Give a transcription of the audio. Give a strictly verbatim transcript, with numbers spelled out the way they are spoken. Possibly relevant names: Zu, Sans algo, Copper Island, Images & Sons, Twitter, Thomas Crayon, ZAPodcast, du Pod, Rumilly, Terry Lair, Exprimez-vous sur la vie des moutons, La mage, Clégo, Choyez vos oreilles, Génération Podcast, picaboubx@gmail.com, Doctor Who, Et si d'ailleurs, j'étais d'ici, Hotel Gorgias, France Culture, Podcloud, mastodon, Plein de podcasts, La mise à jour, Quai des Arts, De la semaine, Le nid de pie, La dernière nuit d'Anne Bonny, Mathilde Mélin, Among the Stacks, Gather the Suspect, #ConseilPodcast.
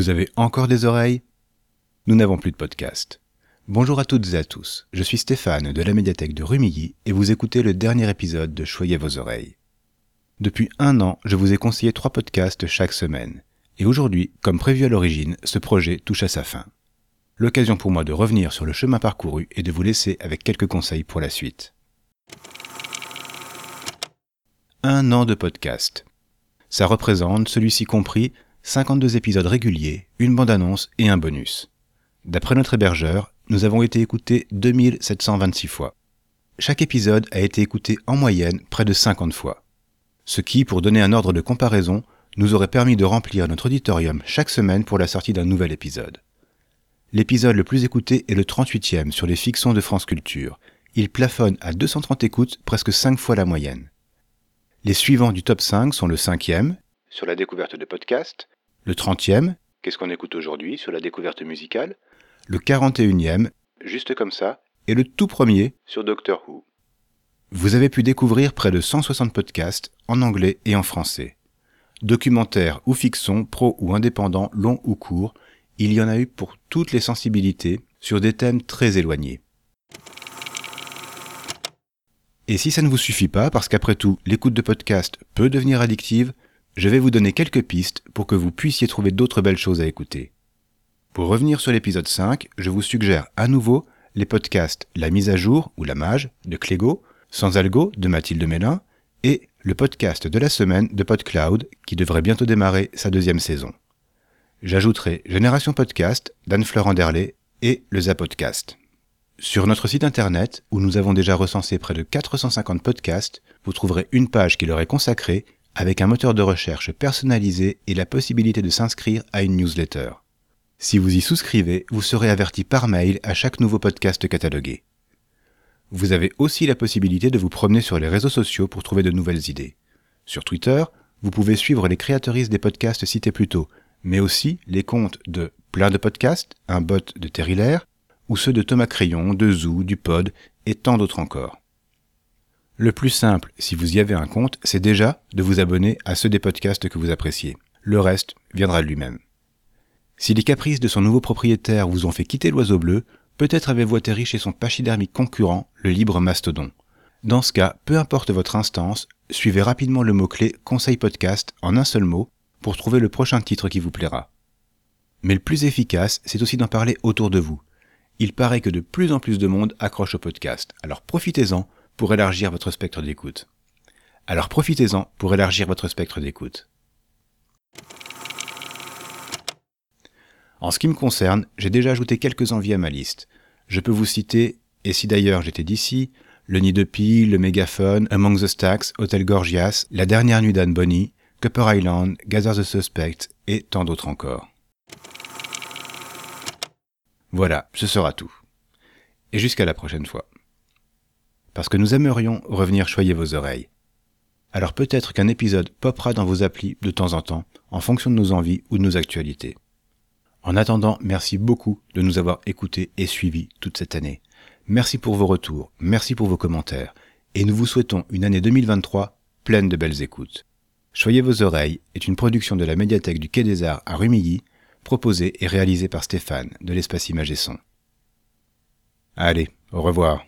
Vous avez encore des oreilles ? Nous n'avons plus de podcast. Bonjour à toutes et à tous, je suis Stéphane de la médiathèque de Rumilly et vous écoutez le dernier épisode de Choyez vos oreilles. Depuis un an, je vous ai conseillé trois podcasts chaque semaine. Et aujourd'hui, comme prévu à l'origine, ce projet touche à sa fin. L'occasion pour moi de revenir sur le chemin parcouru et de vous laisser avec quelques conseils pour la suite. Un an de podcast. Ça représente, celui-ci compris, cinquante-deux épisodes réguliers, une bande-annonce et un bonus. D'après notre hébergeur, nous avons été écoutés deux mille sept cent vingt-six fois. Chaque épisode a été écouté en moyenne près de cinquante fois. Ce qui, pour donner un ordre de comparaison, nous aurait permis de remplir notre auditorium chaque semaine pour la sortie d'un nouvel épisode. L'épisode le plus écouté est le trente-huitième sur les fictions de France Culture. Il plafonne à deux cent trente écoutes, presque cinq fois la moyenne. Les suivants du top cinq sont le cinquième, sur la découverte de podcasts, le trentième, qu'est-ce qu'on écoute aujourd'hui, sur la découverte musicale, le quarante et unième, juste comme ça, et le tout premier, sur Doctor Who. Vous avez pu découvrir près de cent soixante podcasts, en anglais et en français. Documentaires ou fictions, pro ou indépendants, longs ou courts, il y en a eu pour toutes les sensibilités, sur des thèmes très éloignés. Et si ça ne vous suffit pas, parce qu'après tout, l'écoute de podcasts peut devenir addictive, je vais vous donner quelques pistes pour que vous puissiez trouver d'autres belles choses à écouter. Pour revenir sur l'épisode cinq, je vous suggère à nouveau les podcasts La mise à jour ou La mage de Clégo, Sans algo de Mathilde Mélin et le podcast de la semaine de Podcloud qui devrait bientôt démarrer sa deuxième saison. J'ajouterai Génération Podcast d'Anne-Fleur Anderlet et le ZAPodcast. Sur notre site internet, où nous avons déjà recensé près de quatre cent cinquante podcasts, vous trouverez une page qui leur est consacrée avec un moteur de recherche personnalisé et la possibilité de s'inscrire à une newsletter. Si vous y souscrivez, vous serez averti par mail à chaque nouveau podcast catalogué. Vous avez aussi la possibilité de vous promener sur les réseaux sociaux pour trouver de nouvelles idées. Sur Twitter, vous pouvez suivre les créatrices des podcasts cités plus tôt, mais aussi les comptes de Plein de podcasts, un bot de Terry Lair, ou ceux de Thomas Crayon, de Zu, du Pod et tant d'autres encore. Le plus simple, si vous y avez un compte, c'est déjà de vous abonner à ceux des podcasts que vous appréciez. Le reste viendra de lui-même. Si les caprices de son nouveau propriétaire vous ont fait quitter l'oiseau bleu, peut-être avez-vous atterri chez son pachydermique concurrent, le libre mastodon. Dans ce cas, peu importe votre instance, suivez rapidement le mot-clé « Conseil podcast » en un seul mot pour trouver le prochain titre qui vous plaira. Mais le plus efficace, c'est aussi d'en parler autour de vous. Il paraît que de plus en plus de monde accroche au podcast, alors profitez-en pour élargir votre spectre d'écoute. Alors profitez-en pour élargir votre spectre d'écoute. En ce qui me concerne, j'ai déjà ajouté quelques envies à ma liste. Je peux vous citer « Et si d'ailleurs j'étais d'ici », « Le nid de pie, le mégaphone »,« Among the Stacks »,« Hotel Gorgias »,« La dernière nuit d'Anne Bonny »,« Copper Island »,« Gather the Suspect » et tant d'autres encore. Voilà, ce sera tout. Et jusqu'à la prochaine fois. Parce que nous aimerions revenir choyer vos oreilles. Alors peut-être qu'un épisode popera dans vos applis de temps en temps, en fonction de nos envies ou de nos actualités. En attendant, merci beaucoup de nous avoir écoutés et suivis toute cette année. Merci pour vos retours, merci pour vos commentaires, et nous vous souhaitons une année deux mille vingt-trois pleine de belles écoutes. Choyez vos oreilles est une production de la médiathèque du Quai des Arts à Rumilly, proposée et réalisée par Stéphane de l'Espace Images et Sons. Allez, au revoir.